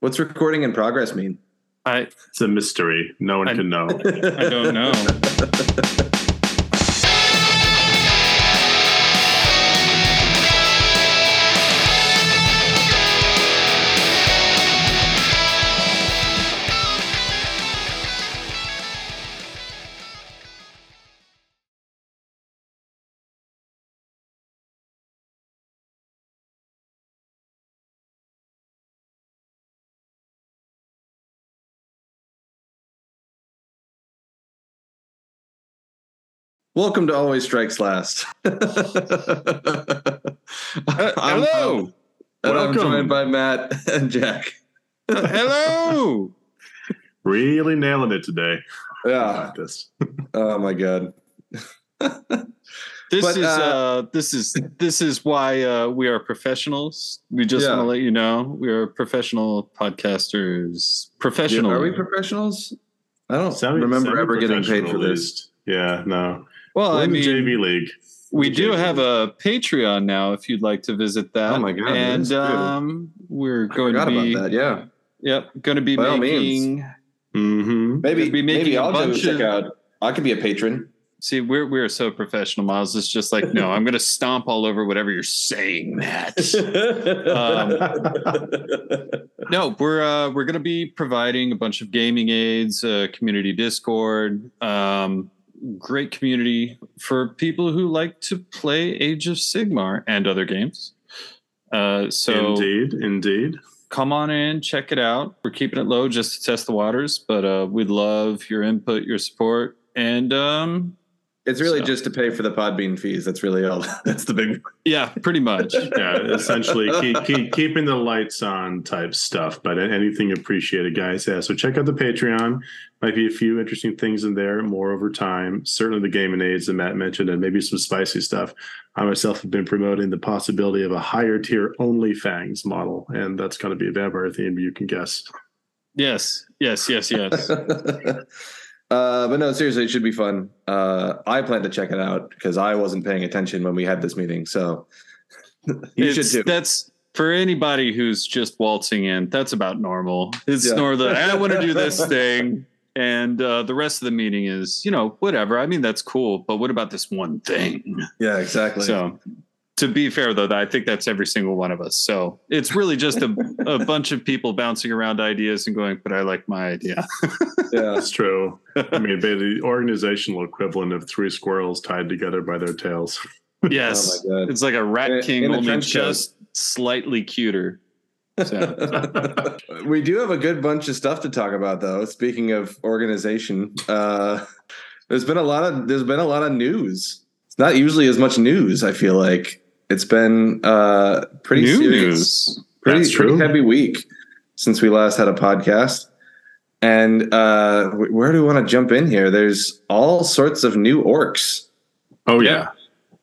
What's recording in progress mean? It's a mystery. No one can know. I don't know. Welcome to Always Strikes Last. Hello. Welcome. I'm joined by Matt and Jack. Hello. Really nailing it today. Yeah. Oh my God. This is why we are professionals. We just want to let you know we are professional podcasters. Professional. Are we professionals? I don't remember ever getting paid for this. Yeah. No. Well, we're JV League. We do have a Patreon now if you'd like to visit that. Oh my God. And we're going to be about that, yeah. Yep, going to be making maybe I'll do a check out. I could be a patron. See, we're so professional, Miles. It's just like, no, I'm going to stomp all over whatever you're saying, Matt. No, we're going to be providing a bunch of gaming aids, community Discord, great community for people who like to play Age of Sigmar and other games. So indeed. Come on in, check it out. We're keeping it low just to test the waters, but we'd love your input, your support, and it's really just to pay for the Podbean fees. That's really all. That's the big one. Yeah, pretty much. Yeah, essentially keeping the lights on type stuff, but anything appreciated, guys. Yeah, so check out the Patreon. Might be a few interesting things in there, more over time. Certainly the gaming aids that Matt mentioned and maybe some spicy stuff. I myself have been promoting the possibility of a higher tier only fangs model, and that's going to be a vampire theme, you can guess. Yes. But no, seriously, it should be fun. I plan to check it out because I wasn't paying attention when we had this meeting. So you should too. That's for anybody who's just waltzing in. That's about normal. It's Nurgle. I want to do this thing. And the rest of the meeting is, whatever. I mean, that's cool. But what about this one thing? Yeah, exactly. So to be fair, though, I think that's every single one of us. So it's really just a bunch of people bouncing around ideas and going, but I like my idea. Yeah, that's true. I mean, the organizational equivalent of three squirrels tied together by their tails. Yes. Oh my God. It's like a rat king, only just slightly cuter. So. We do have a good bunch of stuff to talk about, though. Speaking of organization, there's been a lot of news. It's not usually as much news, I feel like. It's been pretty serious, pretty heavy week since we last had a podcast. And where do we want to jump in here? There's all sorts of new orcs. Oh, yeah.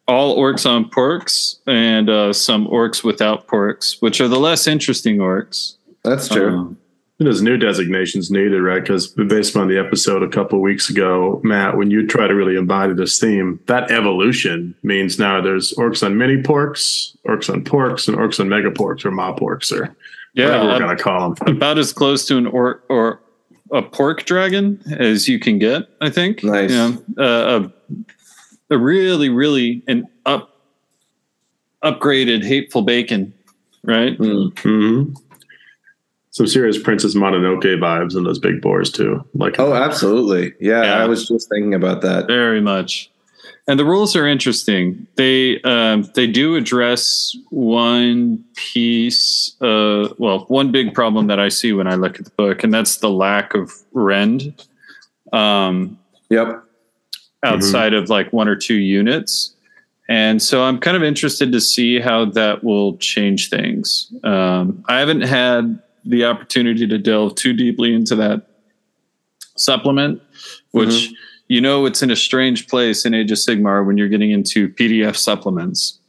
All orcs on porks and some orcs without porks, which are the less interesting orcs. That's true. There's new designations needed, right? Because based on the episode a couple of weeks ago, Matt, when you try to really embody this theme, that evolution means now there's orcs on mini porks, orcs on porks, and orcs on mega porks or Mawporks or whatever we're going to call them. About as close to an orc or a pork dragon as you can get, I think. Nice. A really, really upgraded hateful bacon, right? Mm-hmm. Some serious Princess Mononoke vibes in those big boars too. Like, oh, absolutely. Yeah, I was just thinking about that. Very much. And the rules are interesting. They do address one big problem that I see when I look at the book, and that's the lack of rend. Yep. Outside of like one or two units. And so I'm kind of interested to see how that will change things. I haven't had the opportunity to delve too deeply into that supplement, which, it's in a strange place in Age of Sigmar when you're getting into PDF supplements.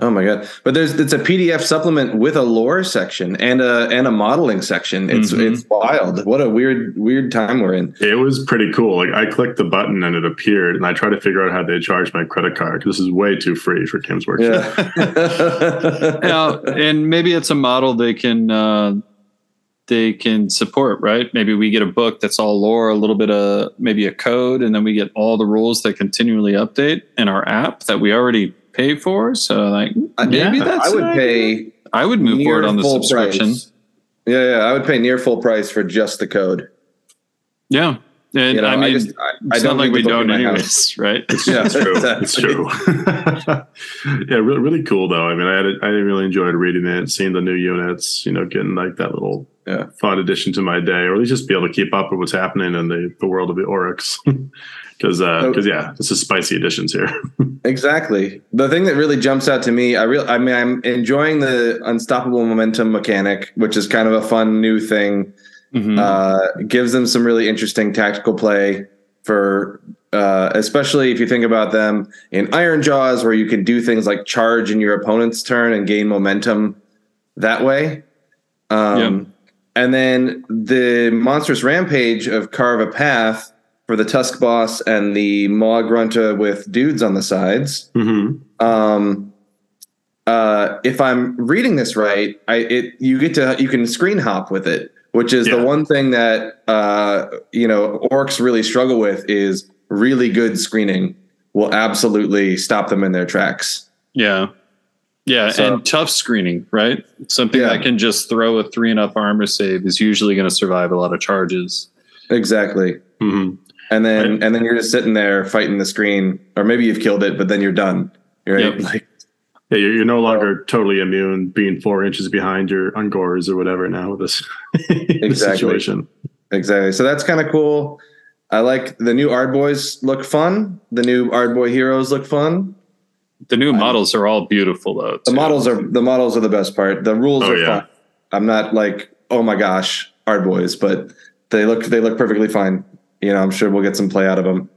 Oh my God. But it's a PDF supplement with a lore section and a modeling section. It's wild. What a weird time we're in. It was pretty cool. Like, I clicked the button and it appeared, and I tried to figure out how they charged my credit card because this is way too free for Kim's workshop. Now, and maybe it's a model they can they can support, right? Maybe we get a book that's all lore, a little bit of maybe a code, and then we get all the rules that continually update in our app that we already pay for. So like, maybe that's, I would move forward on the subscription. Price. Yeah. I would pay near full price for just the code. Yeah. And you know, I mean, I don't like we don't anyways, right? Yeah, it's true. It's true. Yeah, really, really cool though. I mean, I really enjoyed reading it, seeing the new units, you know, getting like that little fun addition to my day, or at least just be able to keep up with what's happening in the world of the Oryx. Because, this is spicy additions here. Exactly. The thing that really jumps out to me, I'm enjoying the unstoppable momentum mechanic, which is kind of a fun new thing. Mm-hmm. Gives them some really interesting tactical play for, especially if you think about them in Ironjawz, where you can do things like charge in your opponent's turn and gain momentum that way. And then the monstrous rampage of Carve a Path for the Tusk Boss and the Maw Grunta with dudes on the sides. Mm-hmm. If I'm reading this right, you can screen hop with it. Which is the one thing that, orcs really struggle with is really good screening will absolutely stop them in their tracks. Yeah. Yeah. So, and tough screening, right? Something that can just throw a 3 and up armor save is usually going to survive a lot of charges. Exactly. Mm-hmm. And then, right. And then you're just sitting there fighting the screen, or maybe you've killed it, but then you're done. Right? Yep. Like, yeah, you're no longer totally immune being 4 inches behind your Ungors or whatever now with this, this situation. Exactly. So that's kind of cool. I like the new Ard Boys look fun. The new Ard Boy heroes look fun. The new models are all beautiful though. The models are the best part. The rules are fun. I'm not like, oh my gosh, Ard Boys, but they look perfectly fine. You know, I'm sure we'll get some play out of them.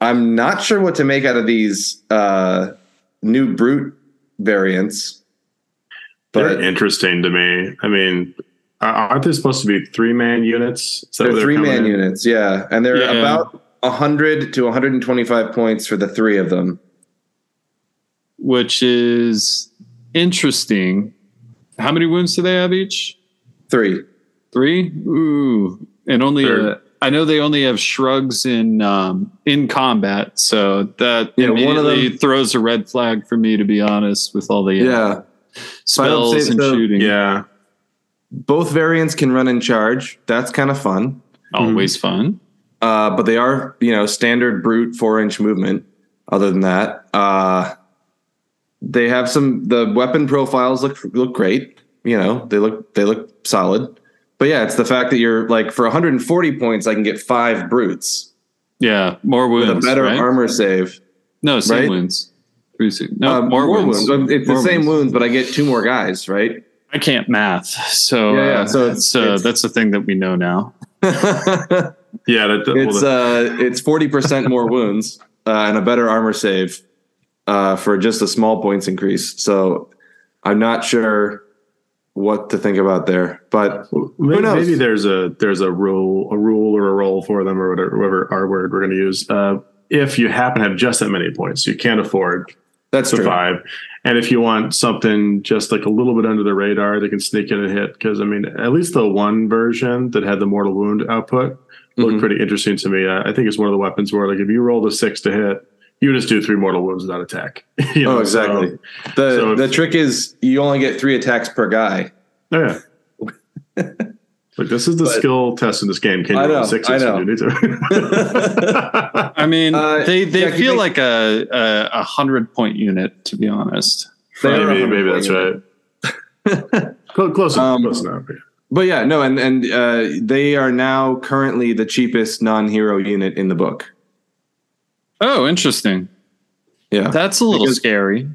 I'm not sure what to make out of these new brute variants. But they're interesting to me. I mean, aren't they supposed to be 3-man units? They're 3-man units, yeah. And they're about 100 to 125 points for the 3 of them. Which is interesting. How many wounds do they have each? 3? Ooh. And only... I know they only have shrugs in combat, so that immediately throws a red flag for me, to be honest, with all the spells and shooting. Yeah, both variants can run and charge. That's kind of fun. Always fun. But they are, standard brute 4-inch movement. Other than that, they have the weapon profiles look great. They look solid. But yeah, it's the fact that you're like, for 140 points, I can get 5 brutes. Yeah, more wounds. With a better armor save. No, same wounds. 3, 6. No, more wounds. It's the same wounds, but I get 2 more guys, right? I can't math. So, so that's the thing that we know now. It's 40% more wounds and a better armor save for just a small points increase. So I'm not sure what to think about there, but who knows? Maybe there's a rule or a roll for them, or whatever our word we're going to use. If you happen to have just that many points, you can't afford that's 5. And if you want something just like a little bit under the radar, they can sneak in and hit. Because I mean, at least the 1 version that had the mortal wound output looked pretty interesting to me. I think it's one of the weapons where, like, if you roll the 6 to hit, you just do 3 mortal wounds without attack. Exactly. The trick is you only get 3 attacks per guy. Oh, yeah. Like, this is skill test in this game. Can you roll 6s when you need to? I mean, they feel like a 100-point unit, to be honest. Maybe that's unit. Right. Close enough. But yeah, no, and they are now currently the cheapest non-hero unit in the book. Oh, interesting. Yeah. That's a little scary.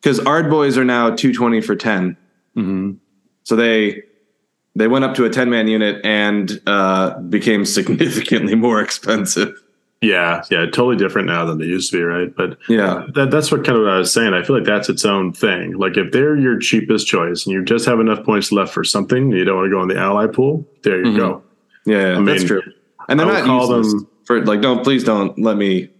Because Ard Boys are now 220 for 10. Mm-hmm. So they went up to a 10-man unit and became significantly more expensive. Yeah. Yeah. Totally different now than they used to be, right? But yeah, that's what kind of what I was saying. I feel like that's its own thing. Like, if they're your cheapest choice and you just have enough points left for something, you don't want to go in the ally pool, there you go. Yeah. That's true. And they're not useless. Please don't let me...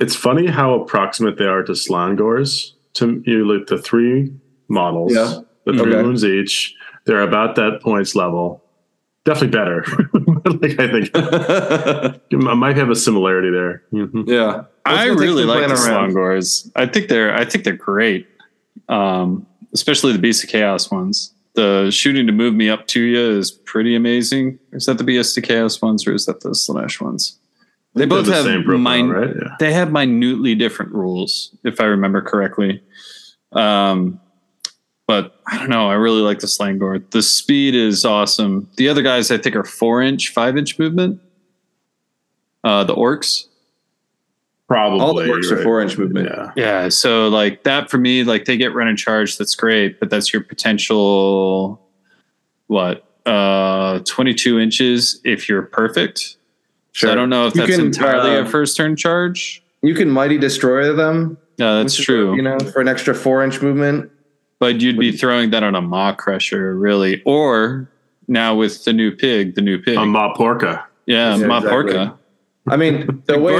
it's funny how approximate they are to Slaangors. To you, like the 3 models, the 3 wounds each. They're about that points level. Definitely better. Like, I think I might have a similarity there. Mm-hmm. Yeah. I really like the Slaangors. I think they're great. Especially the Beast of Chaos ones. The shooting to move me up to you is pretty amazing. Is that the Beast of Chaos ones or is that the Slanesh ones? They both have they have minutely different rules, if I remember correctly. But I don't know. I really like the Slaangor. The speed is awesome. The other guys, I think, are 4-inch, 5-inch movement. The orcs. Probably. All the orcs are 4-inch movement. Yeah. Yeah. So, like, that for me, like, they get run and charge. That's great. But that's your potential, 22 inches if you're perfect. Sure. So I don't know if that's entirely a first turn charge. You can Mighty Destroyer them. No, that's true. You know, for an extra 4-inch movement. But you'd be throwing that on a Maw Crusher, really. Or now with the new pig. A Mawporka. Yeah, Mawporka. Exactly. I mean, the way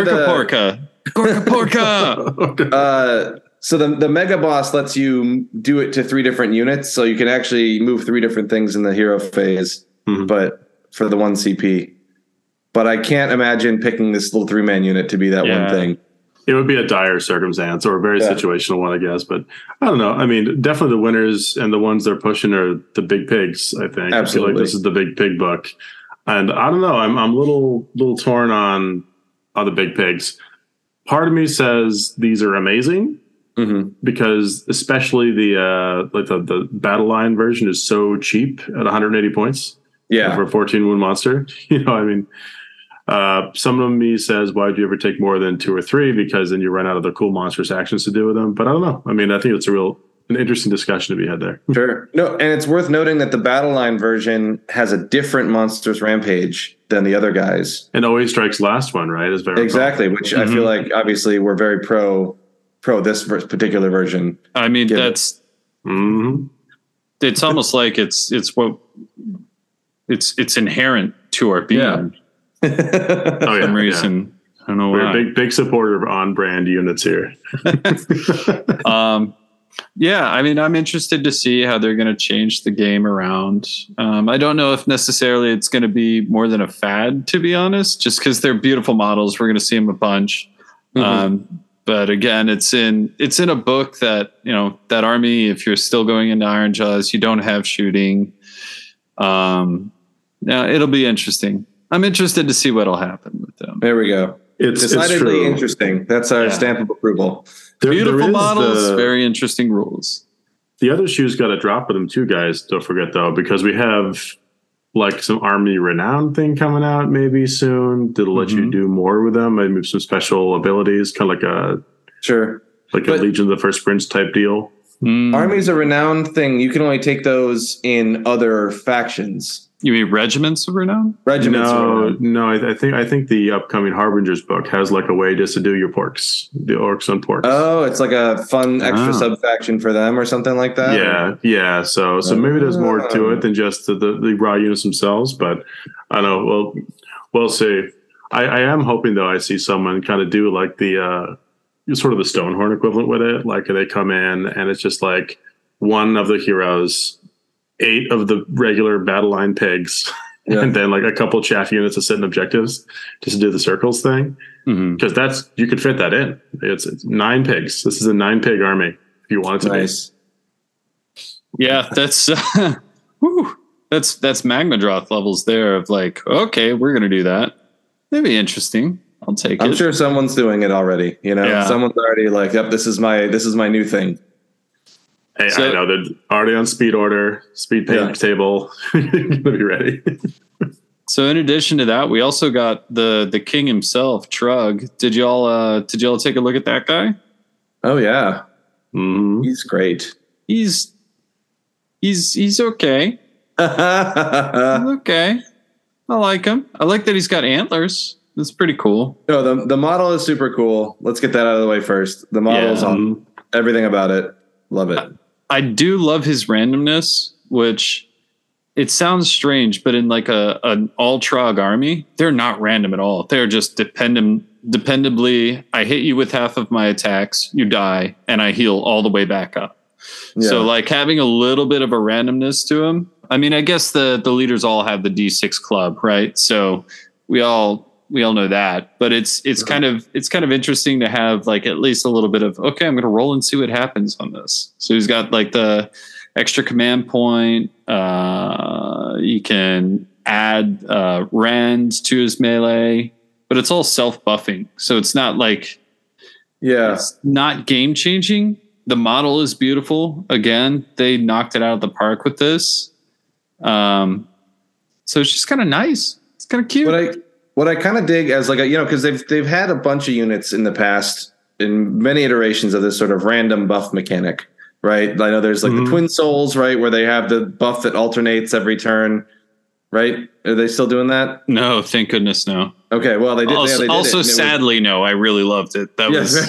Gorkaporka! So the Mega Boss lets you do it to 3 different units, so you can actually move 3 different things in the hero phase, but for the 1 CP. But I can't imagine picking this little 3-man unit to be that one thing. It would be a dire circumstance or a very situational one, I guess. But I don't know. I mean, definitely the winners and the ones they're pushing are the big pigs, I think. Absolutely. I feel like this is the big pig book. And I don't know. I'm a little torn on the big pigs. Part of me says these are amazing because especially the battle line version is so cheap at 180 points. Yeah. For a 14 wound monster. You know, I mean... some of me says, why would you ever take more than 2 or 3? Because then you run out of the cool monstrous actions to do with them. But I don't know. I mean, I think it's an interesting discussion to be had there. Sure. No, and it's worth noting that the battle line version has a different monstrous rampage than the other guys. And Always Strikes Last one, right? Exactly. Which I feel like obviously we're very pro this particular version. I mean, that's it's almost like it's inherent to our being. Yeah. Oh, yeah, reason. Yeah. I don't know why. We're a big supporter of on-brand units here. Yeah, I mean, I'm interested to see how they're going to change the game around. I don't know if necessarily it's going to be more than a fad, to be honest, just because they're beautiful models. We're going to see them a bunch. But again, it's in a book that, you know, that army, if you're still going into Ironjawz, you don't have shooting. Now, it'll be interesting. I'm interested to see what'll happen with them. There we go. It's decidedly interesting. That's our stamp of approval. Beautiful models, very interesting rules. The other shoe's got a drop with them too, guys. Don't forget, though, because we have like some Army Renown thing coming out maybe soon. That'll let you do more with them. Maybe some special abilities, kind of like a Legion of the First Prince type deal. Army's a renowned thing. You can only take those in other factions. You mean regiments of renown? No. I think the upcoming Harbinger's book has like a way just to do your porks, the orcs on porks. Oh, it's like a fun extra sub-faction for them or something like that. Yeah. So maybe there's more to it than just the raw units themselves. But I don't know. Well, we'll see. I am hoping though I see someone kind of do like the sort of the Stonehorn equivalent with it. Like they come in and it's just like one of the heroes. 8 of the regular battle line pigs and then like a couple chaff units to sit in objectives just to do the circles thing. Because that's, you could fit that in. It's 9 pigs. This is a 9 pig army. If you want it to be. Yeah. That's, that's Magmadroth levels there of like, okay, we're going to do that. That'd be interesting. I'll take it. I'm sure someone's doing it already. You know, someone's already like, yep, this is my new thing. Hey, so, I know they're already on speed order, speed table. Gonna be ready. So, in addition to that, we also got the king himself, Trug. Did y'all take a look at that guy? Oh yeah, he's great. He's okay. Okay, I like him. I like that he's got antlers. That's pretty cool. No, the model is super cool. Let's get that out of the way first. The model is on everything about it. Love it. I do love his randomness, which it sounds strange, but in like an all Trog army, they're not random at all. They're just dependably. I hit you with half of my attacks, you die, and I heal all the way back up. Yeah. So like having a little bit of a randomness to him, I mean, I guess the leaders all have the D6 club, right? So we all know that, but it's kind of interesting to have like at least a little bit of, okay, I'm going to roll and see what happens on this. So he's got like the extra command point. You can add rend to his melee, but it's all self-buffing. So it's not like, it's not game changing. The model is beautiful. Again, they knocked it out of the park with this. So it's just kind of nice. It's kind of cute. What I kind of dig as like a, because they've had a bunch of units in the past in many iterations of this sort of random buff mechanic, right? I know there's like the Twin Souls, right, where they have the buff that alternates every turn, right? Are they still doing that? No, thank goodness, no. Okay, well they did. Also, sadly, no. I really loved it. That was.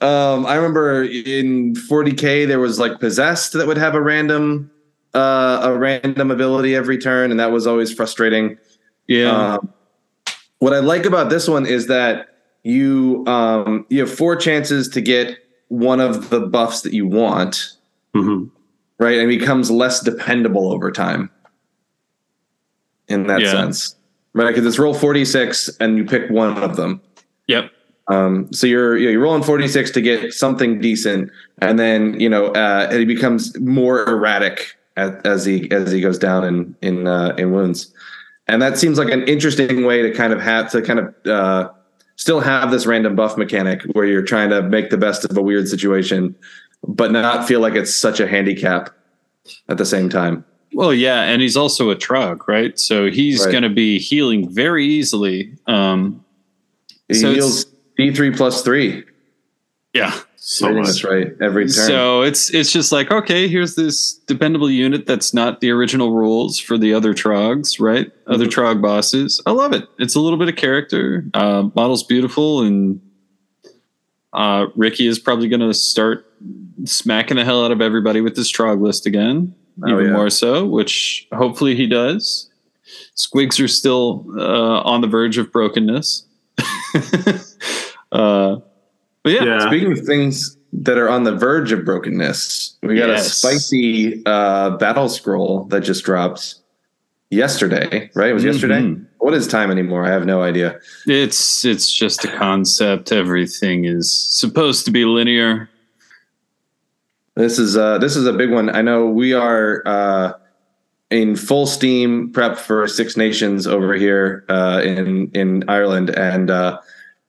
I remember in 40K there was like Possessed that would have a random ability every turn, and that was always frustrating. Yeah. What I like about this one is that you have four chances to get one of the buffs that you want, right? And it becomes less dependable over time in that sense, right? Because it's roll 46 and you pick one of them. Yep. So you're rolling 46 to get something decent, and then it becomes more erratic as he goes down in wounds, and that seems like an interesting way to kind of still have this random buff mechanic where you're trying to make the best of a weird situation, but not feel like it's such a handicap at the same time. Well, yeah, and he's also a Trug, right? So he's going to be healing very easily. He heals D3 plus 3. Yeah. So much, right? Every turn. So it's just like, okay, here's this dependable unit that's not the original rules for the other Trugs, right? Other Trug bosses. I love it. It's a little bit of character. Model's beautiful, and Ricky is probably going to start smacking the hell out of everybody with this Trug list again. Even more so, which hopefully he does. Squigs are still on the verge of brokenness. Speaking of things that are on the verge of brokenness, we got a spicy battle scroll that just dropped yesterday, right? It was yesterday. What is time anymore? I have no idea. It's just a concept. Everything is supposed to be linear. This is a big one. I know we are in full steam prep for Six Nations over here in Ireland, and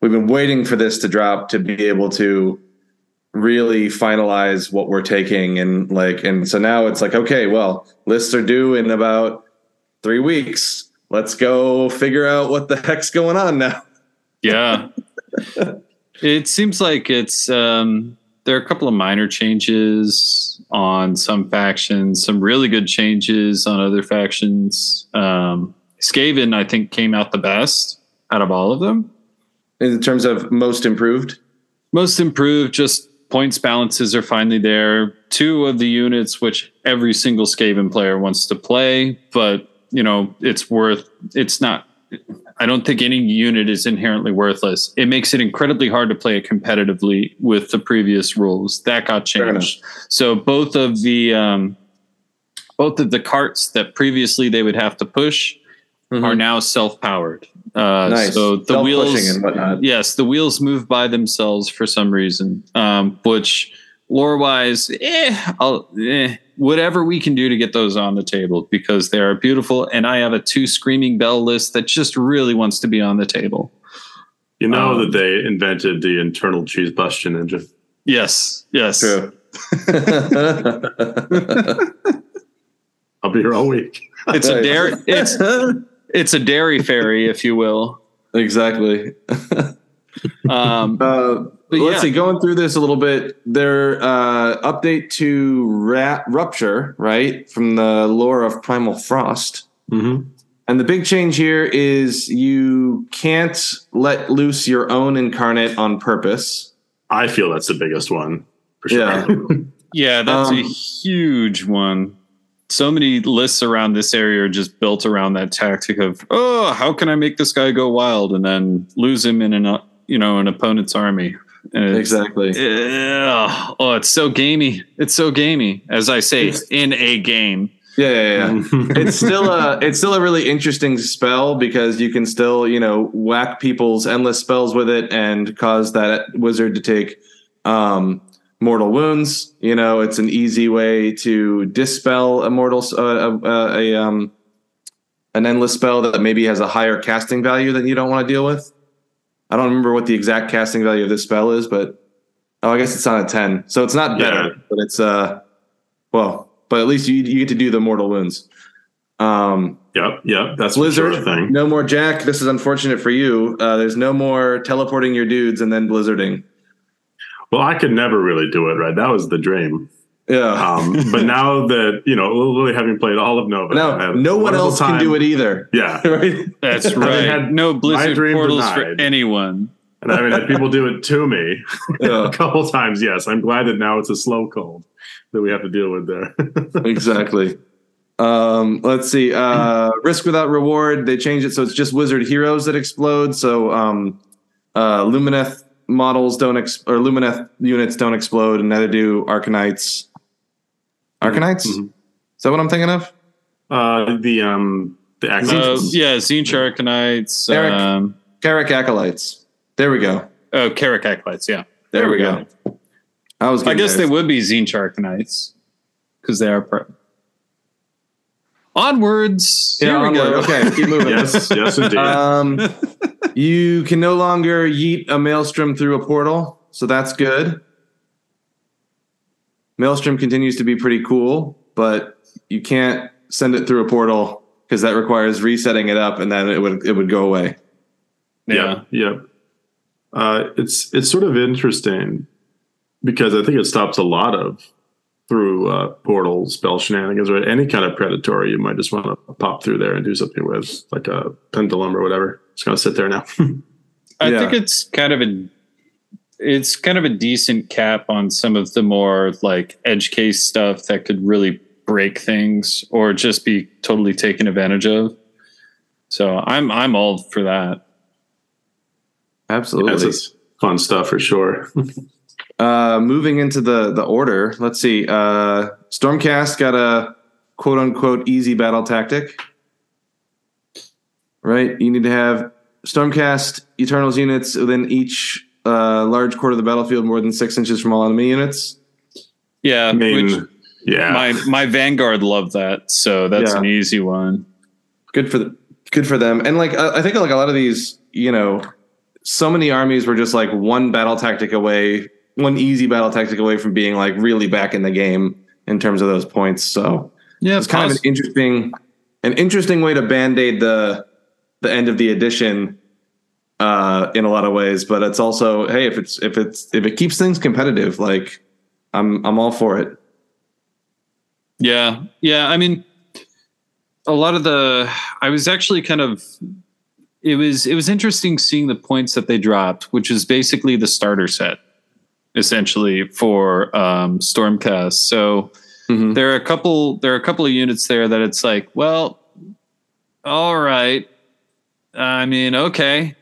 we've been waiting for this to drop to be able to really finalize what we're taking, and so now it's like, okay, well, lists are due in about 3 weeks. Let's go figure out what the heck's going on now. Yeah, it seems like it's there are a couple of minor changes on some factions, some really good changes on other factions. Skaven, I think, came out the best out of all of them. In terms of most improved? Most improved, just points balances are finally there. Two of the units which every single Skaven player wants to play, but, I don't think any unit is inherently worthless. It makes it incredibly hard to play it competitively with the previous rules. That got changed. So both of the carts that previously they would have to push are now self-powered. Nice. So the self-pushing wheels, and whatnot. Yes, the wheels move by themselves for some reason, which lore-wise, whatever we can do to get those on the table, because they are beautiful. And I have a 2 Screaming Bell list that just really wants to be on the table. You know that they invented the internal combustion engine. Yes. True. I'll be here all week. It's a dairy. It's a dairy fairy, if you will. Exactly. Let's see, going through this a little bit, their update to Rupture, right, from the lore of Primal Frost. And the big change here is you can't let loose your own incarnate on purpose. I feel that's the biggest one, for sure. Yeah, that's a huge one. So many lists around this area are just built around that tactic of, how can I make this guy go wild and then lose him in an opponent's army? Exactly. Oh, it's so gamey. It's so gamey, as I say, in a game. Yeah. It's still a really interesting spell because you can still, whack people's endless spells with it and cause that wizard to take mortal wounds. It's an easy way to dispel a mortal an endless spell that maybe has a higher casting value than you don't want to deal with. I don't remember what the exact casting value of this spell is, but I guess it's on a 10, so it's not better, but it's But at least you get to do the mortal wounds. Yep. That's Blizzard. Sure thing. No more Jack. This is unfortunate for you. There's no more teleporting your dudes and then blizzarding. Well, I could never really do it, right? That was the dream. Yeah. But now that, literally having played all of Nova. No, no one else can do it either. Yeah. Right? That's right. Had no Blizzard portals denied. For anyone. And I mean, had people do it to me a couple times. Yes. I'm glad that now it's a slow cold that we have to deal with there. Exactly. Let's see. Risk without reward. They changed it so it's just wizard heroes that explode. So Lumineth models or Lumineth units don't explode, and neither do Arcanites. Arcanites? Mm-hmm. Is that what I'm thinking of? The Acolytes. Yeah, Tzeentch Arcanites. Karak Acolytes. There we go. Oh, Karak Acolytes, yeah. There we go. I guess they would be Tzeentch Arcanites because they are onwards. Yeah, Here we go. Okay, keep moving. yes, indeed. You can no longer yeet a Maelstrom through a portal, so that's good. Maelstrom continues to be pretty cool, but you can't send it through a portal because that requires resetting it up, and then it would go away. Yeah. Yep. It's sort of interesting. Because I think it stops a lot of through portal spell shenanigans, right? Any kind of predatory you might just want to pop through there and do something with, like a pendulum or whatever. It's going to sit there now. I think it's kind of a decent cap on some of the more like edge case stuff that could really break things or just be totally taken advantage of. So I'm all for that. Absolutely, that's fun stuff for sure. Moving into the order, let's see. Stormcast got a quote unquote easy battle tactic, right? You need to have Stormcast Eternals units within each large quarter of the battlefield more than 6 inches from all enemy units. Yeah, I mean, my Vanguard loved that, so that's an easy one. Good for them. And like I think like a lot of these, so many armies were just like one easy battle tactic away from being like really back in the game in terms of those points. So it's kind of an interesting way to band-aid the end of the edition in a lot of ways, but it's also, hey, if it keeps things competitive, like I'm all for it. Yeah. Yeah. I mean, it was interesting seeing the points that they dropped, which is basically the starter set, essentially, for Stormcast. So there are a couple of units there that it's like, well, all right. I mean, okay,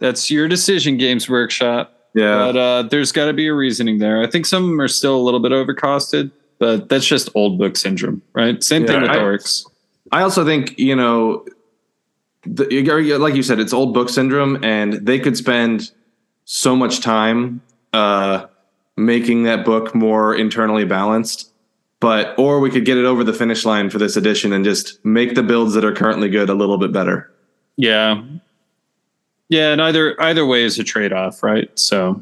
that's your decision, Games Workshop. Yeah. But there's got to be a reasoning there. I think some of them are still a little bit overcosted, but that's just old book syndrome, right? Same thing with orcs. I also think, like you said, it's old book syndrome, and they could spend so much time making that book more internally balanced, or we could get it over the finish line for this edition and just make the builds that are currently good a little bit better. Yeah. And either way is a trade-off, right? So,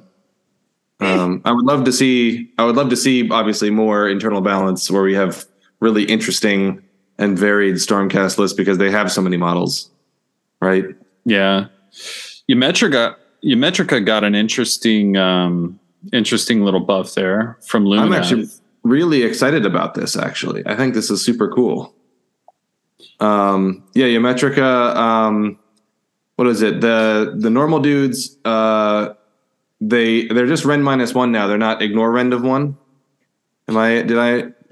I would love to see obviously more internal balance where we have really interesting and varied Stormcast lists because they have so many models, right? Yeah. Eumetrica got an interesting little buff there from Lumineth. I'm actually really excited about this, actually. I think this is super cool. Eumetrica, what is it? The normal dudes, they're just rend minus one now. They're not ignore rend of one. Am I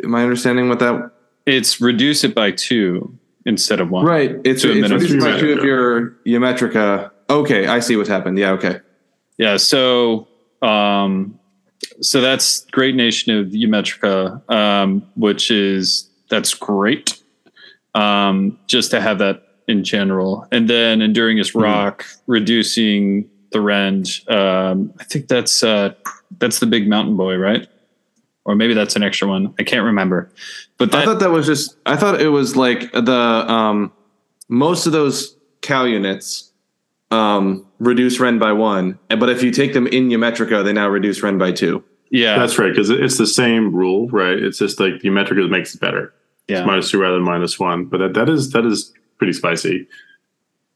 understanding what that? It's reduce it by 2 instead of 1. Right. It's reduced by 2 if you're Eumetrica. Okay, I see what happened. Yeah, okay. Yeah, so So that's Great Nation of Eumetrica, which is, that's great. Just to have that in general. And then Enduring is Rock, reducing the rend. I think that's the big mountain boy, right? Or maybe that's an extra one. I can't remember. But that, I thought that was just, I thought it was like the, most of those cow units, reduce rend by 1, but if you take them in Eumetrica, they now reduce rend by 2. Yeah, that's right, because it's the same rule, right? It's just like Eumetrica makes it better. Yeah, it's -2 rather than -1, but that is pretty spicy.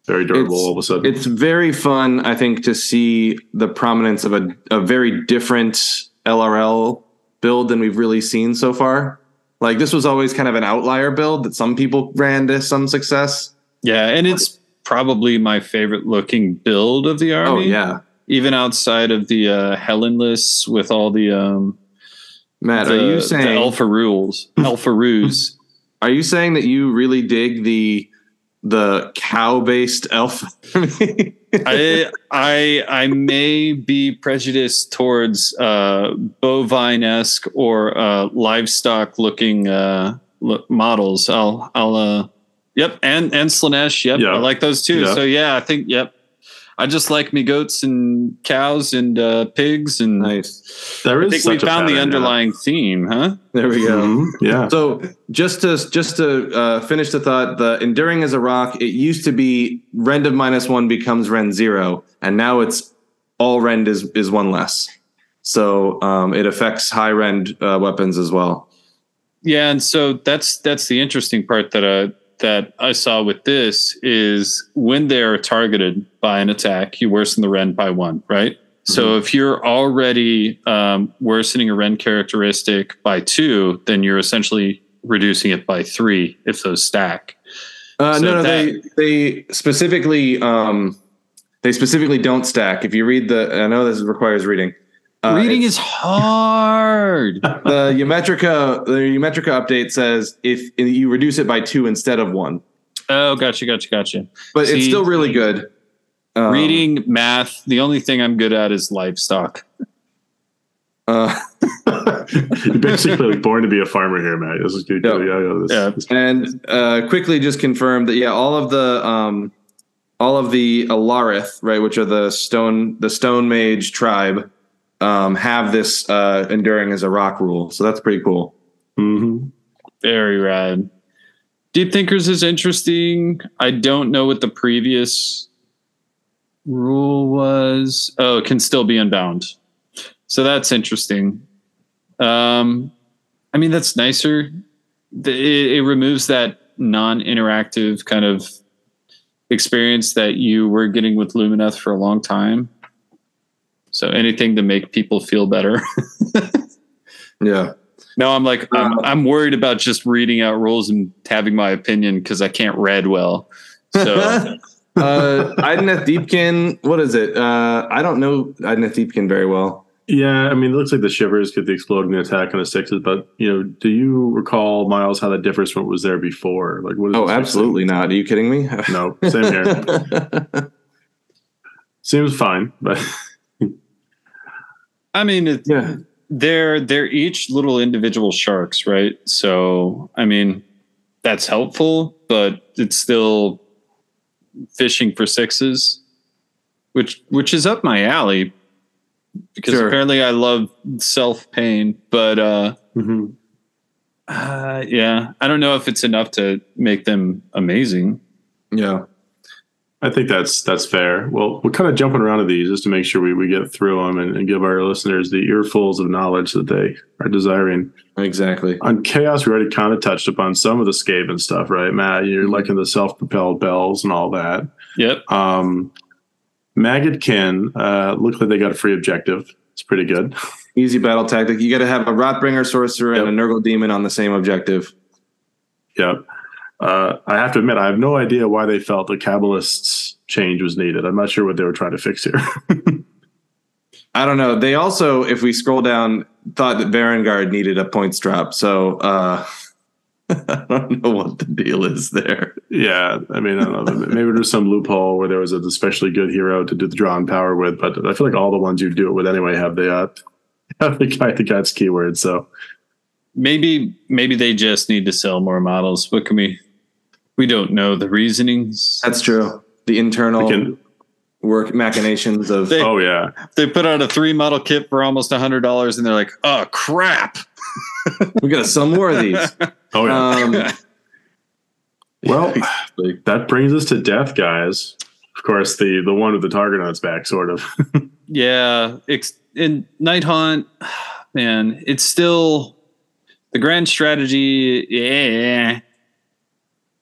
Very durable. All of a sudden, it's very fun. I think to see the prominence of a very different LRL build than we've really seen so far. Like this was always kind of an outlier build that some people ran to some success. Yeah, and it's probably my favorite looking build of the army. Oh yeah, even outside of the Helen lists with all the Matt, the, are you saying alpha rules, alpha ruse? Are you saying that you really dig the cow based elf? I may be prejudiced towards bovine-esque or livestock looking models. I'll Yep, and Slanesh, yep. I like those too. Yeah. So yeah, I think, yep. I just like me goats and cows and pigs and nice. There is, I think we found the underlying theme, huh? There we go. Mm-hmm. Yeah. So just to finish the thought, the Enduring as a Rock, it used to be rend of -1 becomes rend 0, and now it's all rend is 1 less. So it affects high rend weapons as well. Yeah, and so that's the interesting part that I saw with this is when they're targeted by an attack, you worsen the rend by 1, right? Mm-hmm. So if you're already worsening a rend characteristic by 2, then you're essentially reducing it by 3 if those stack. So no, they specifically don't stack. If you read I know this requires reading. Reading is hard. The Eumetrica update says if you reduce it by 2 instead of 1. Oh, gotcha. But it's still really good. Reading, math. The only thing I'm good at is livestock. You're basically born to be a farmer here, Matt. This is good. Yep. This. And quickly just confirm that all of the Alarith, right, which are the stone mage tribe. Have this Enduring as a Rock rule, so that's pretty cool. Mm-hmm. Very rad. Deep Thinkers is interesting. I don't know what the previous rule was. Oh, it can still be unbound, so that's interesting. I mean, that's nicer. It removes that non-interactive kind of experience that you were getting with Lumineth for a long time. So anything to make people feel better. Yeah. No, I'm like, I'm worried about just reading out rules and having my opinion because I can't read well. So Idoneth Deepkin, what is it? I don't know Idoneth Deepkin very well. Yeah, I mean, it looks like the shivers get the exploding attack on the 6s, but do you recall, Miles, how that differs from what was there before? Like, what? Oh, absolutely not. Are you kidding me? No, same here. Seems fine, but. I mean, they're each little individual sharks, right? So, I mean, that's helpful, but it's still fishing for 6s, which is up my alley because apparently I love self-pain. But, yeah, I don't know if it's enough to make them amazing. Yeah. I think that's fair. Well, we're kind of jumping around to these just to make sure we get through them and give our listeners the earfuls of knowledge that they are desiring. Exactly. On Chaos, we already kind of touched upon some of the Skaven stuff, right, Matt? You're liking the self-propelled bells and all that. Yep. Magadkin, looked like they got a free objective. It's pretty good. Easy battle tactic. You got to have a Rotbringer Sorcerer and a Nurgle Demon on the same objective. Yep. I have to admit, I have no idea why they felt the Kabbalists change was needed. I'm not sure what they were trying to fix here. I don't know. They also, if we scroll down, thought that Varanguard needed a points drop. So I don't know what the deal is there. Yeah, I mean, I don't know. Maybe there's some loophole where there was an especially good hero to do the draw on power with, but I feel like all the ones you do it with anyway have the guy's keyword. So maybe they just need to sell more models. What can we don't know the reasonings. That's true. The internal work machinations of they put out a 3-model kit for almost $100, and they're like, oh crap. We got to sell more of these. Oh, yeah. Well, that brings us to death, guys. Of course, the one with the Targonauts back, sort of. Yeah. In Nighthaunt, man, it's still the grand strategy. Yeah.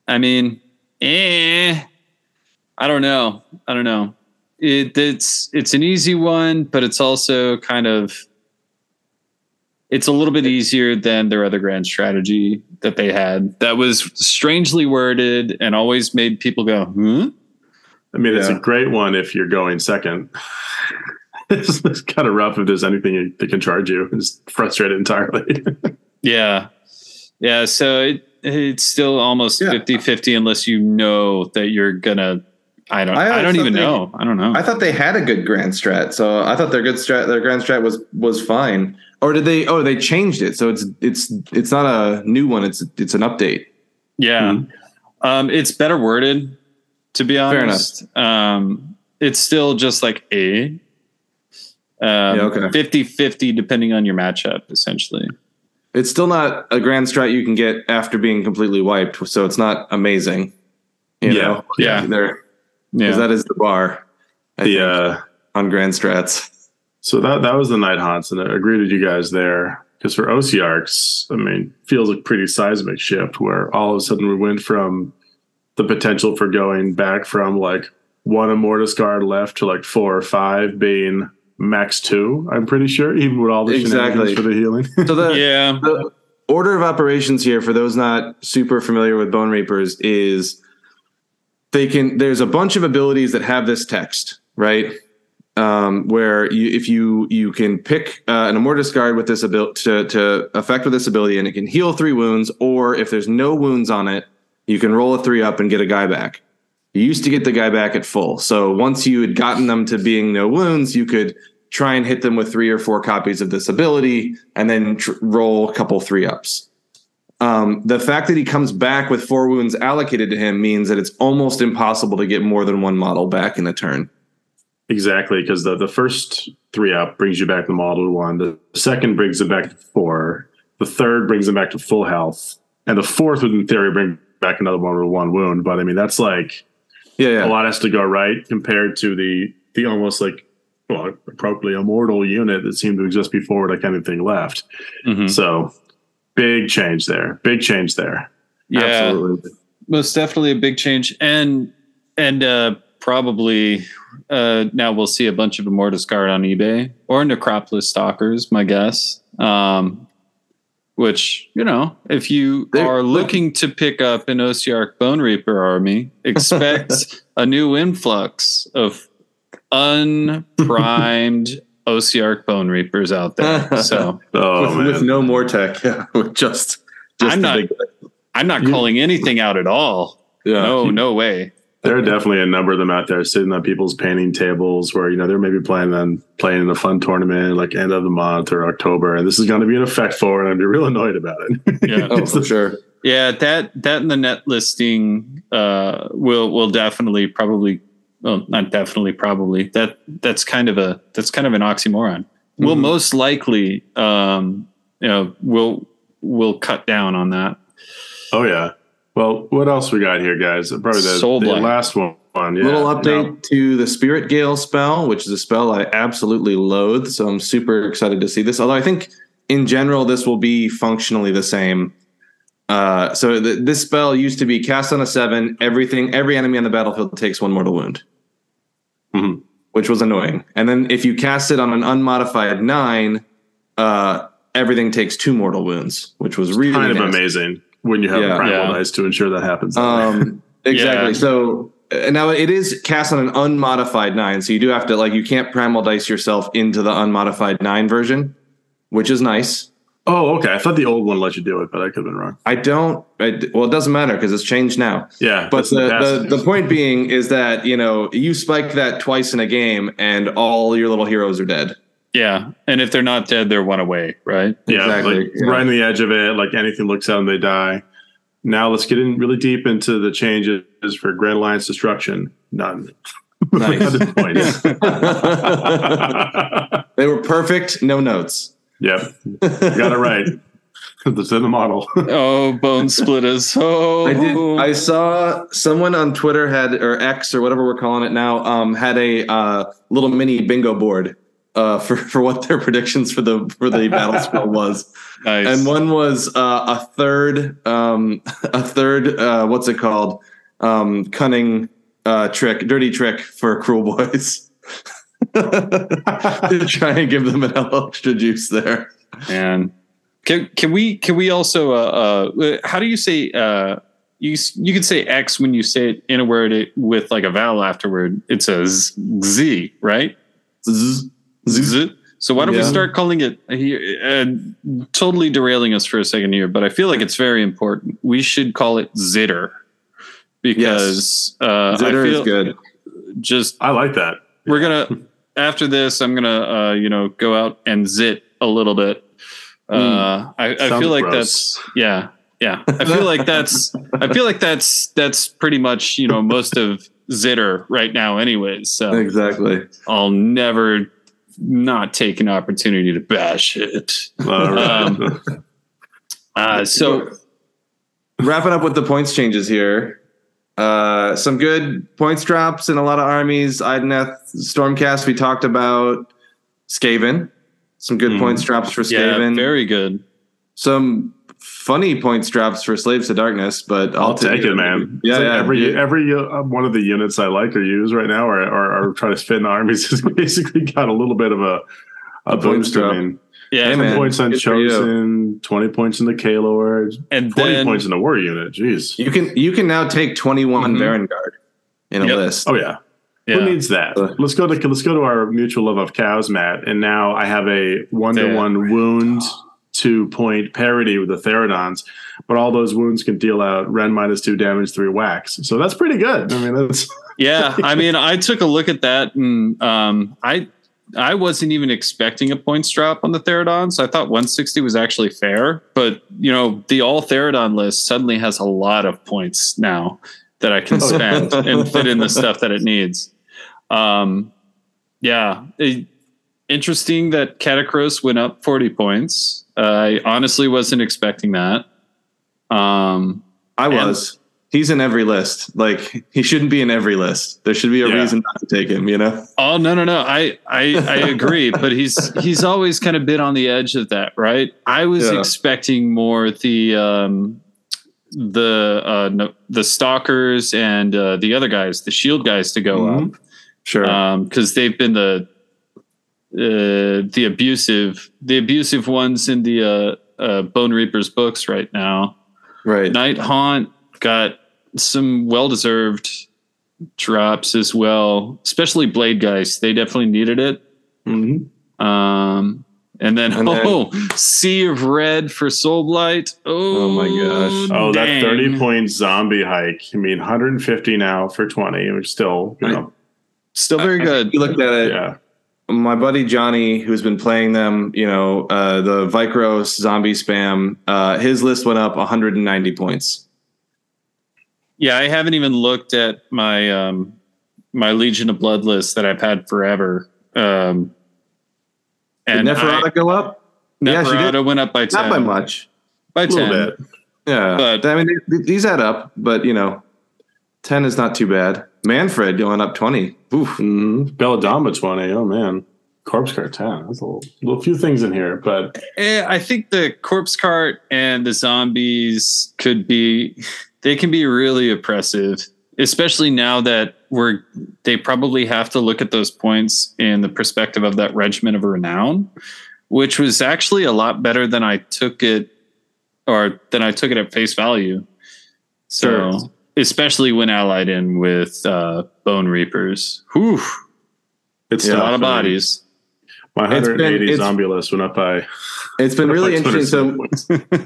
I mean, I don't know. It's an easy one, but it's also kind of... It's a little bit easier than their other grand strategy that they had. That was strangely worded and always made people go, hmm? I mean, it's a great one if you're going second. It's kind of rough if there's anything they can charge you. It's frustrated entirely. Yeah. Yeah, so it's still almost 50-50 unless you know that you're going to... I don't even know. I don't know. I thought they had a good grand strat, so I thought their grand strat was fine. Or did they? Oh, they changed it, so it's not a new one. It's an update. Yeah, it's better worded. To be honest, fair enough. It's still just like 50-50 depending on your matchup. Essentially, it's still not a grand strat you can get after being completely wiped, so it's not amazing. You know? Yeah. Because that is the bar on grand strats. So that was the Nighthaunts, and I agree with you guys there. Because for Ossiarchs, I mean, feels a pretty seismic shift where all of a sudden we went from the potential for going back from like one Immortis Guard left to like 4 or 5 being max 2, I'm pretty sure, even with all the shenanigans for the healing. So the order of operations here, for those not super familiar with Bonereapers, is... There's a bunch of abilities that have this text, right? Where if you can pick an Immortis Guard with this ability to affect with this ability, and it can heal 3 wounds, or if there's no wounds on it, you can roll a 3 up and get a guy back. You used to get the guy back at full. So once you had gotten them to being no wounds, you could try and hit them with 3 or 4 copies of this ability and then roll a couple 3 ups. The fact that he comes back with 4 wounds allocated to him means that it's almost impossible to get more than one model back in a turn. Exactly, because the first 3 up brings you back the model 1. The second brings it back to 4. The third brings it back to full health. And the fourth would, in theory, bring back another one with 1 wound. But, I mean, that's like a lot has to go right compared to the almost like, well, appropriately immortal unit that seemed to exist before with that kind of thing left. Mm-hmm. So... Big change there. Yeah, absolutely. Most definitely a big change. And probably now we'll see a bunch of Immortis Guard on eBay or Necropolis Stalkers, my guess. Which, you know, if you are looking to pick up an Ossiarch Bonereaper army, expect a new influx of unprimed Ossiarch Bonereapers out there, so with no more tech, with just I'm not calling anything out at all. Yeah. No way. There are definitely a number of them out there sitting on people's painting tables, where you know they're maybe playing in a fun tournament like end of the month or October, and this is going to be an effect for, and I'd be real annoyed about it. Yeah, for sure. Yeah, that and the net listing will definitely probably. Well, not definitely, probably. That's kind of an oxymoron. Mm-hmm. We'll most likely, we'll cut down on that. Oh yeah. Well, what else we got here, guys? Probably the last one. Little update to the Spirit Gale spell, which is a spell I absolutely loathe. So I'm super excited to see this. Although I think in general this will be functionally the same. So this spell used to be cast on a 7. Every enemy on the battlefield takes 1 mortal wound. Mm-hmm. Which was annoying. And then if you cast it on an unmodified 9, everything takes 2 mortal wounds, which was really kind of amazing when you have a primal dice to ensure that happens. Exactly. Yeah. So now it is cast on an unmodified 9, so you do have to you can't primal dice yourself into the unmodified 9 version, which is nice. Oh, okay. I thought the old one let you do it, but I could have been wrong. Well, it doesn't matter because it's changed now. Yeah. But the point being is that, you know, you spike that twice in a game and all your little heroes are dead. Yeah. And if they're not dead, they're one away, right? Yeah. Exactly. Like, yeah. Right on the edge of it. Like anything looks out and they die. Now let's get in really deep into the changes for Grand Alliance destruction. None. Nice. They were perfect. No notes. Yep. Got it right. That's in the model. Oh, bone splitters. Oh, I saw someone on Twitter had, or X or whatever we're calling it now, had a little mini bingo board for what their predictions for the battle spell was. Nice. And one was a third what's it called? Cunning trick, dirty trick for Cruel Boys. To try and give them an extra juice there. And can we also how do you say you can say X when you say it in a word with like a vowel afterward? It's a Z, right? Z. So why don't we start calling it? Totally derailing us for a second here, but I feel like it's very important. We should call it zitter because zitter is good. I like that. We're gonna. After this, I'm going to, go out and zit a little bit. I feel like gross. Yeah. I feel like that's pretty much, most of zitter right now anyways. So exactly. I'll never not take an opportunity to bash it. So wrapping up with the points changes here. Some good points drops in a lot of armies. Idoneth, Stormcast, we talked about. Skaven, some good points drops for Skaven. Yeah, very good. Some funny points drops for Slaves to Darkness, but I'll take it, man. Yeah, every one of the units I like or use right now or try to fit in armies has basically got a little bit of a points drop. Yeah, 10 points on Chosen, 20 points in the Kalor, and 20 points in the War Unit. Jeez. You can now take 21 Varanguard in a list. Oh yeah. Who needs that? Let's go to our mutual love of cows, Matt. And now I have a 1-to-1 wound 2-point parity with the Theradons, but all those wounds can deal out Ren -2 damage, 3 whacks. So that's pretty good. I mean, that's I took a look at that and I wasn't even expecting a points drop on the Theradons. I thought 160 was actually fair, but the all Theradon list suddenly has a lot of points now that I can spend and fit in the stuff that it needs. Interesting that Catacross went up 40 points. I honestly wasn't expecting that. He's in every list. Like, he shouldn't be in every list. There should be a reason not to take him, Oh, no. I agree. But he's always kind of been on the edge of that, right? I was expecting more the Stalkers and the other guys, the Shield guys, to go up. Sure. Because they've been the abusive ones in the Bonereaper's books right now. Right. Nighthaunt got some well-deserved drops as well, especially Blade guys. They definitely needed it. Mm-hmm. And then Sea of Red for Soulblight. Oh my gosh. Oh, dang. That 30-point zombie hike. I mean, 150 now for 20, which still, still very good. You looked at it. Yeah. My buddy Johnny, who's been playing them, the Vicros zombie spam, his list went up 190 points. Yeah, I haven't even looked at my my Legion of Blood list that I've had forever. Did Neferata go up? Neferata went up by 10. Not by much. By 10. A little bit. Yeah. But, I mean, these add up, but, 10 is not too bad. Manfred going up 20. Oof. Mm-hmm. Belladama 20. Oh, man. Corpse Cart 10. That's a few things in here, but... I think the Corpse Cart and the zombies could be... They can be really oppressive, especially now that they probably have to look at those points in the perspective of that Regiment of Renown, which was actually a lot better than I took it at face value. So, sure. Especially when allied in with Bone Reapers. Whew. It's a lot of bodies. My 180 Zombulus went up high. It's been really interesting. So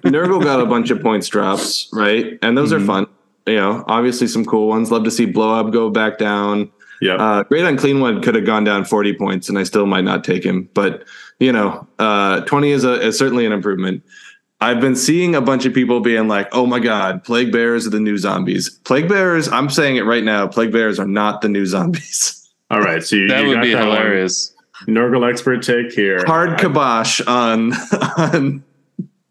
Nurgle got a bunch of points drops, right? And those are fun. You know, obviously some cool ones. Love to see Blow Up go back down. Yeah. Great Unclean One could have gone down 40 points, and I still might not take him. But, you know, 20 is certainly an improvement. I've been seeing a bunch of people being like, oh, my God, Plaguebearers are the new zombies. Plaguebearers, I'm saying it right now, Plaguebearers are not the new zombies. All right. So that would be hilarious. Nurgle expert take here. Hard kibosh on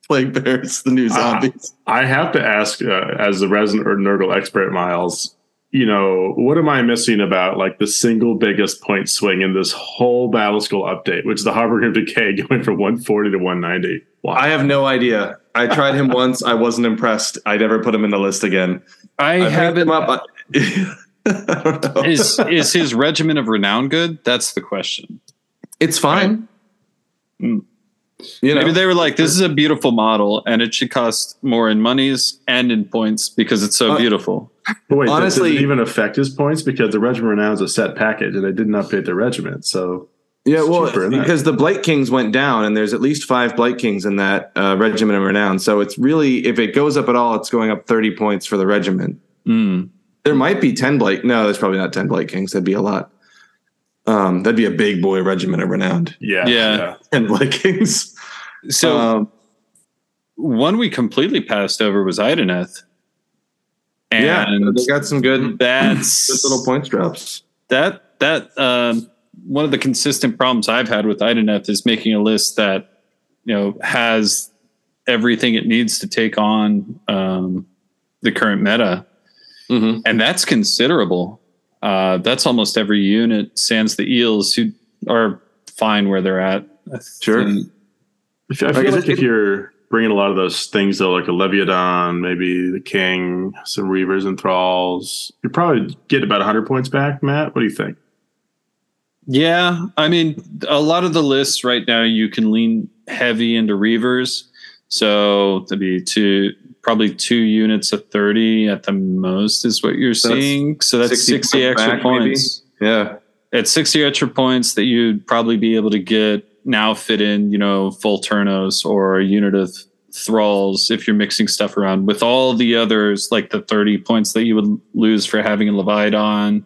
Plaguebearers, the new zombies. I have to ask, as the resident or Nurgle expert, Miles, you know, what am I missing about like the single biggest point swing in this whole Battle Skull update, which is the Harbinger of Decay going from 140 to 190? Wow. I have no idea. I tried him once. I wasn't impressed. I never put him in the list again. I haven't. Him up. I don't know. Is his Regiment of Renown good? That's the question. It's fine. Right. You know, maybe they were like, this is a beautiful model and it should cost more in monies and in points because it's so beautiful. Wait, honestly, that doesn't even affect his points because the Regiment of Renown is a set package and they didn't update the regiment. So yeah, well, because the Blight Kings went down and there's at least 5 Blight Kings in that Regiment of Renown. So it's really, if it goes up at all, it's going up 30 points for the regiment. Mm. There might be 10 Blight. No, there's probably not 10 Blight Kings. That'd be a lot. That'd be a big boy Regiment of Renown. Yeah. And Blight Kings. So one we completely passed over was Idoneth. And yeah, they got some good little points drops. One of the consistent problems I've had with Idoneth is making a list that, you know, has everything it needs to take on the current meta. Mm-hmm. And that's considerable. That's almost every unit, sans the eels, who are fine where they're at. Sure. I feel like if you're bringing a lot of those things, though, like a Leviathan, maybe the King, some Reavers and Thralls, you probably get about 100 points back, Matt. What do you think? Yeah. I mean, a lot of the lists right now, you can lean heavy into Reavers. So that'd be probably two units of 30 at the most is what you're seeing. So that's 60 extra points. Maybe. Yeah. It's 60 extra points that you'd probably be able to get now fit in, you know, full Turnos or a unit of Thralls if you're mixing stuff around with all the others, like the 30 points that you would lose for having a Leviathan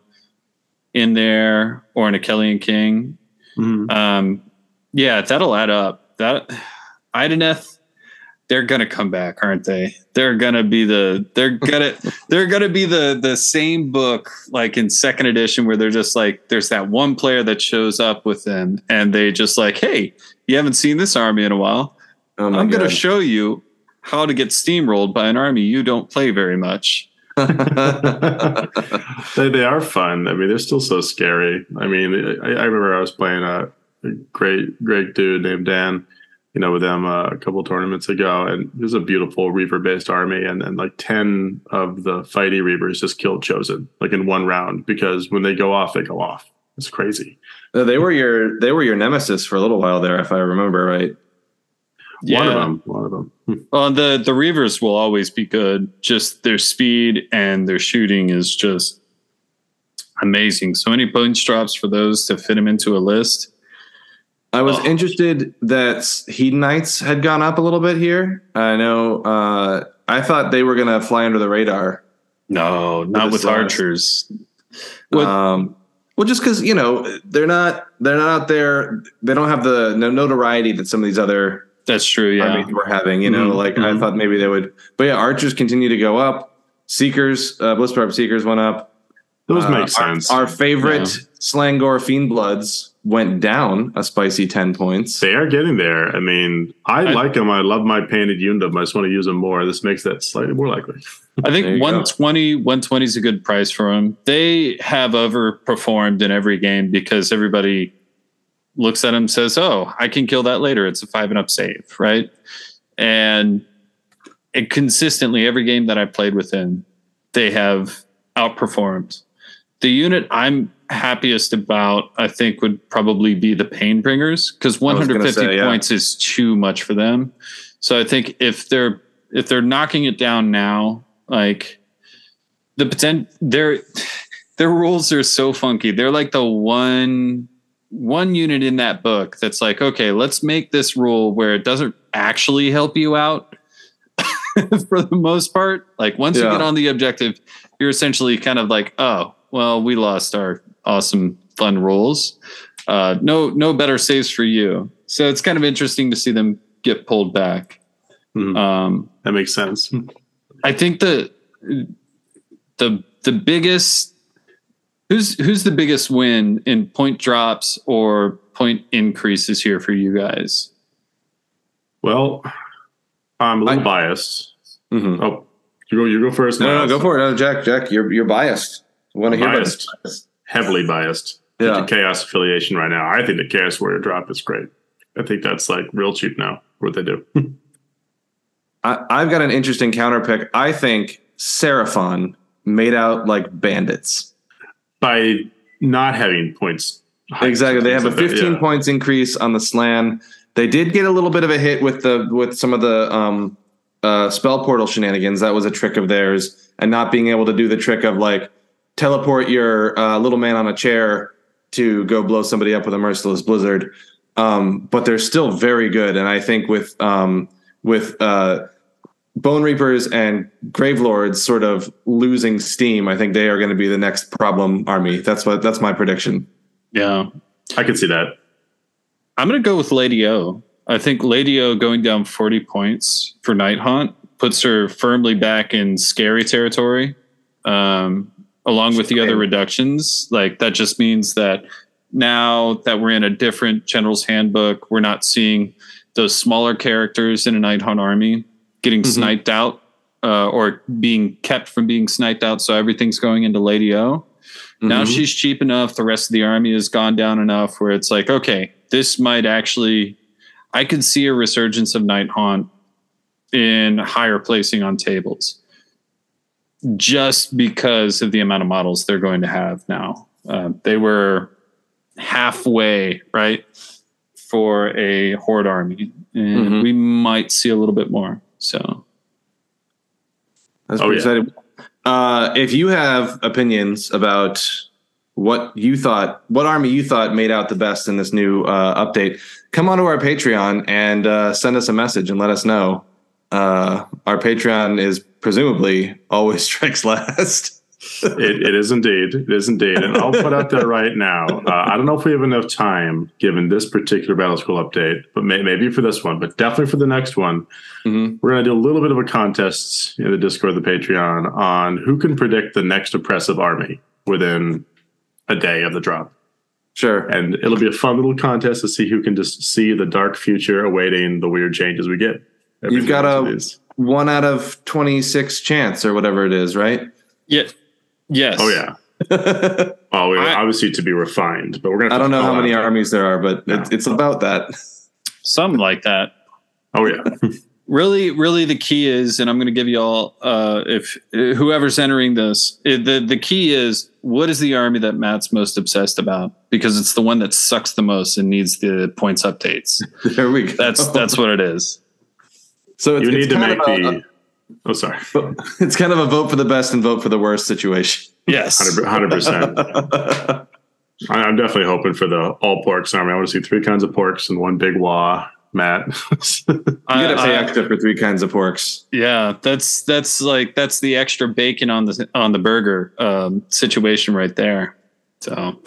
in there or an Achillean King. Mm-hmm. Yeah, that'll add up. That Idoneth, they're gonna come back, aren't they? They're gonna be the same book like in second edition where they're just like there's that one player that shows up with them and they just like, hey, you haven't seen this army in a while. I'm gonna show you how to get steamrolled by an army you don't play very much. They are fun. I mean, they're still so scary. I mean, I remember I was playing a great dude named Dan, you know, with them a couple tournaments ago, and it was a beautiful Reaver-based army, and like 10 of the fighty Reavers just killed Chosen, like in one round, because when they go off, they go off. It's crazy. No, they were your nemesis for a little while there, if I remember right. Yeah. One of them. Well, the Reavers will always be good. Just their speed and their shooting is just amazing. So many punch drops for those to fit them into a list. I was interested that Hedonites had gone up a little bit here. I know. I thought they were going to fly under the radar. No, not with archers. Well, just because, you know, they're not out there. They don't have the notoriety that some of these other. That's true. Yeah, we're having, you know, I thought maybe they would, but yeah, archers continue to go up. Seekers, Blitzbarb Seekers went up. Those make sense. Our favorite Slaangor Fiendbloods went down a spicy 10 points. They are getting there. I mean, I like them. I love my painted unit. I just want to use them more. This makes that slightly more likely. I think 120 is a good price for them. They have overperformed in every game because everybody looks at him and says, oh, I can kill that later. It's a 5+ save, right? And it consistently, every game that I played with him, they have outperformed. The unit I'm happiest about, I think, would probably be the Painbringers, because 150 points is too much for them. So I think if they're knocking it down now, like their rules are so funky. They're like the one one unit in that book that's like, okay, let's make this rule where it doesn't actually help you out for the most part. Like once you get on the objective, you're essentially kind of like, oh, well, we lost our awesome fun rules. No better saves for you. So it's kind of interesting to see them get pulled back. Mm-hmm. That makes sense. I think the biggest who's the biggest win in point drops or point increases here for you guys? Well, I'm a little biased. Mm-hmm. Oh, you go first. No, go for it. No, Jack, you're biased. I want to hear biased. Heavily biased. Yeah. The Chaos affiliation right now. I think the Chaos Warrior drop is great. I think that's like real cheap now. What they do. I've got an interesting counter pick. I think Seraphon made out like bandits by not having points. Exactly. They have a 15 points increase on the slam. They did get a little bit of a hit with some of the spell portal shenanigans. That was a trick of theirs, and not being able to do the trick of like teleport your little man on a chair to go blow somebody up with a merciless blizzard. But they're still very good. And I think with Bone Reapers and Gravelords sort of losing steam, I think they are going to be the next problem army. That's my prediction. Yeah, I can see that. I'm going to go with Lady O. I think Lady O going down 40 points for Nighthaunt puts her firmly back in scary territory, along with the other reductions. Like that just means that now that we're in a different General's Handbook, we're not seeing those smaller characters in a Nighthaunt army getting sniped out or being kept from being sniped out. So everything's going into Lady O. Now she's cheap enough. The rest of the army has gone down enough where it's like, okay, this might actually, I could see a resurgence of Nighthaunt in higher placing on tables just because of the amount of models they're going to have now. They were halfway, right, for a horde army, and we might see a little bit more. So that's pretty exciting. If you have opinions about what army you thought made out the best in this new update, come onto our Patreon and send us a message and let us know. Our Patreon is presumably Always Strikes Last. It is indeed. And I'll put out there right now. I don't know if we have enough time given this particular Battle School update, but maybe for this one, but definitely for the next one, we're going to do a little bit of a contest in the Discord, the Patreon, on who can predict the next oppressive army within a day of the drop. Sure. And it'll be a fun little contest to see who can just see the dark future awaiting the weird changes we get. You've got a 1 out of 26 chance or whatever it is, right? Yeah. Yes. Oh yeah. Well, we obviously to be refined, but we're gonna. I don't know how many armies there are, but it's about that. Something like that. Oh yeah. Really, the key is, and I'm going to give you all, if whoever's entering this, the key is, what is the army that Matt's most obsessed about? Because it's the one that sucks the most and needs the points updates. There we go. That's what it is. So it's, you need it's to make the. Oh, sorry. It's kind of a vote for the best and vote for the worst situation. Yes. 100%. I'm definitely hoping for the all porks army. I want to see 3 kinds of porks and 1 big wah, Matt. You got to pay extra for 3 kinds of porks. Yeah, that's the extra bacon on the burger situation right there. So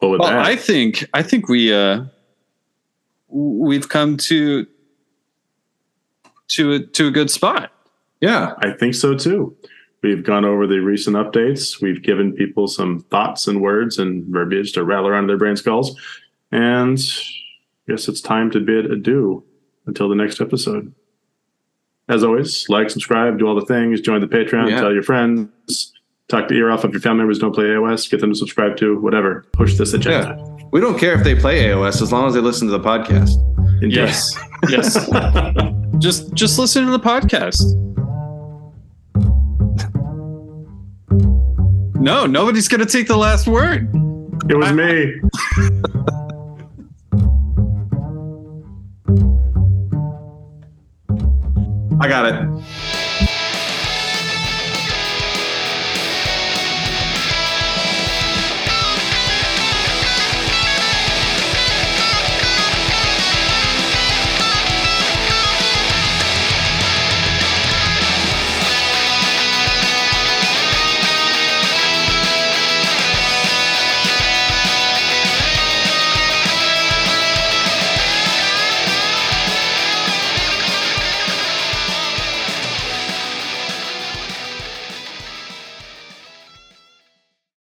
well, I think we've come to a good spot. Yeah, I think so too. We've gone over the recent updates. We've given people some thoughts and words and verbiage to rattle around in their brain skulls. And I guess it's time to bid adieu until the next episode. As always, like, subscribe, do all the things, join the Patreon, tell your friends, talk the ear off of your family members, don't play AOS, get them to subscribe to whatever. Push this agenda. Yeah. We don't care if they play AOS as long as they listen to the podcast. Enjoy. Yes. Just listen to the podcast. No, nobody's going to take the last word. It was me. I got it.